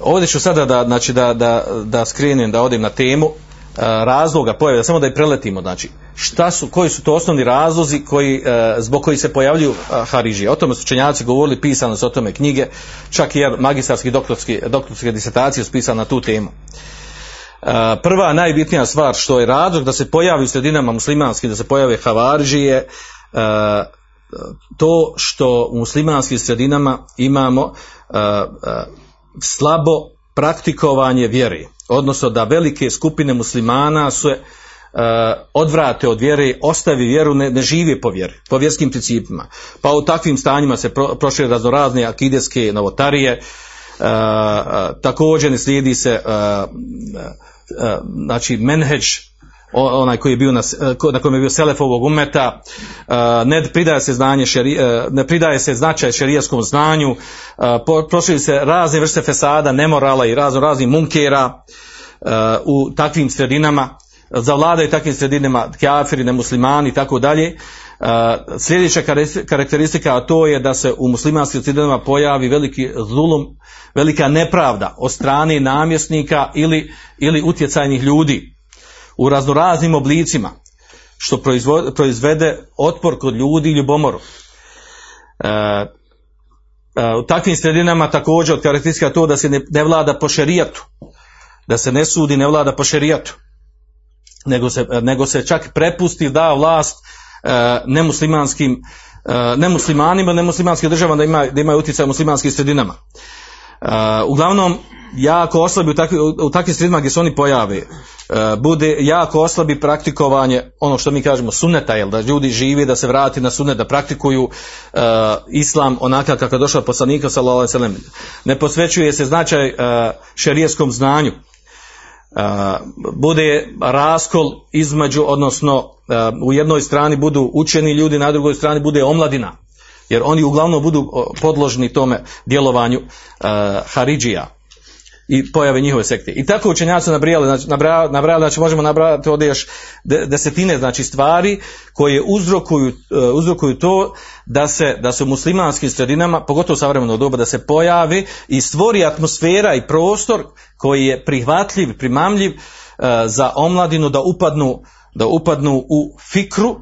Ovdje ću sada da skrenem, da odem na temu razloga pojave, da samo da i preletimo, znači koji su to osnovni razlozi zbog kojih se pojavljuju haridžije. O tome su učenjaci govorili, pisane su o tome knjige, čak i magistarski doktorske disertacije su pisane na tu temu. Prva najbitnija stvar što je razlog da se pojavi u sredinama muslimanskim, da se pojave havardžije, to što u muslimanskim sredinama imamo slabo praktikovanje vjere, odnosno da velike skupine muslimana se odvrate od vjere, ostavi vjeru, ne žive po vjeri, po vjerskim principima. Pa u takvim stanjima se prošle raznorazne akideske novotarije, također ne slijedi se znači menheđ onaj koji je bio na kojem je bio selefovog umeta, ne pridaje se značaj šerijaskom znanju, prošli se razne vrste fesada, nemorala i raznih munkera u takvim sredinama, zavladaju takvim sredinama kafiri, nemuslimani i tako dalje. Sljedeća karakteristika, a to je da se u muslimanskim sredinama pojavi veliki zulum, velika nepravda od strane namjesnika ili utjecajnih ljudi u raznoraznim oblicima, što proizvede otpor kod ljudi i ljubomoru. U takvim sredinama također od karakteristika to da se ne vlada po šerijatu, da se ne sudi, ne vlada po šerijatu, nego se čak prepusti, da vlast nemuslimanima, nemuslimanskim državama da imaju utjecaj u muslimanskim sredinama. Uglavnom jako oslabi u takvim sredinama gdje se oni pojave, bude jako oslabi praktikovanje ono što mi kažemo sunneta, jel da ljudi žive, da se vrati na sunnet, da praktikuju islam onakav kako je došao od poslanika sallallahu alejhi ve sellem. Ne posvećuje se značaj šerijskom znanju. Bude raskol između, odnosno u jednoj strani budu učeni ljudi, na drugoj strani bude omladina, jer oni uglavnom budu podložni tome djelovanju haridžija i pojave njihove sekte. I tako učenjaci nabrajali, znači možemo nabrati ovdje još desetine znači stvari koje uzrokuju to da se u muslimanskim sredinama, pogotovo u savremeno doba, da se pojavi i stvori atmosfera i prostor koji je prihvatljiv, primamljiv za omladinu da upadnu u fikru,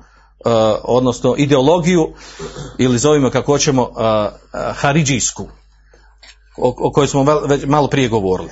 odnosno ideologiju, ili zovimo kako ćemo haridžijsku, o kojoj smo već malo prije govorili.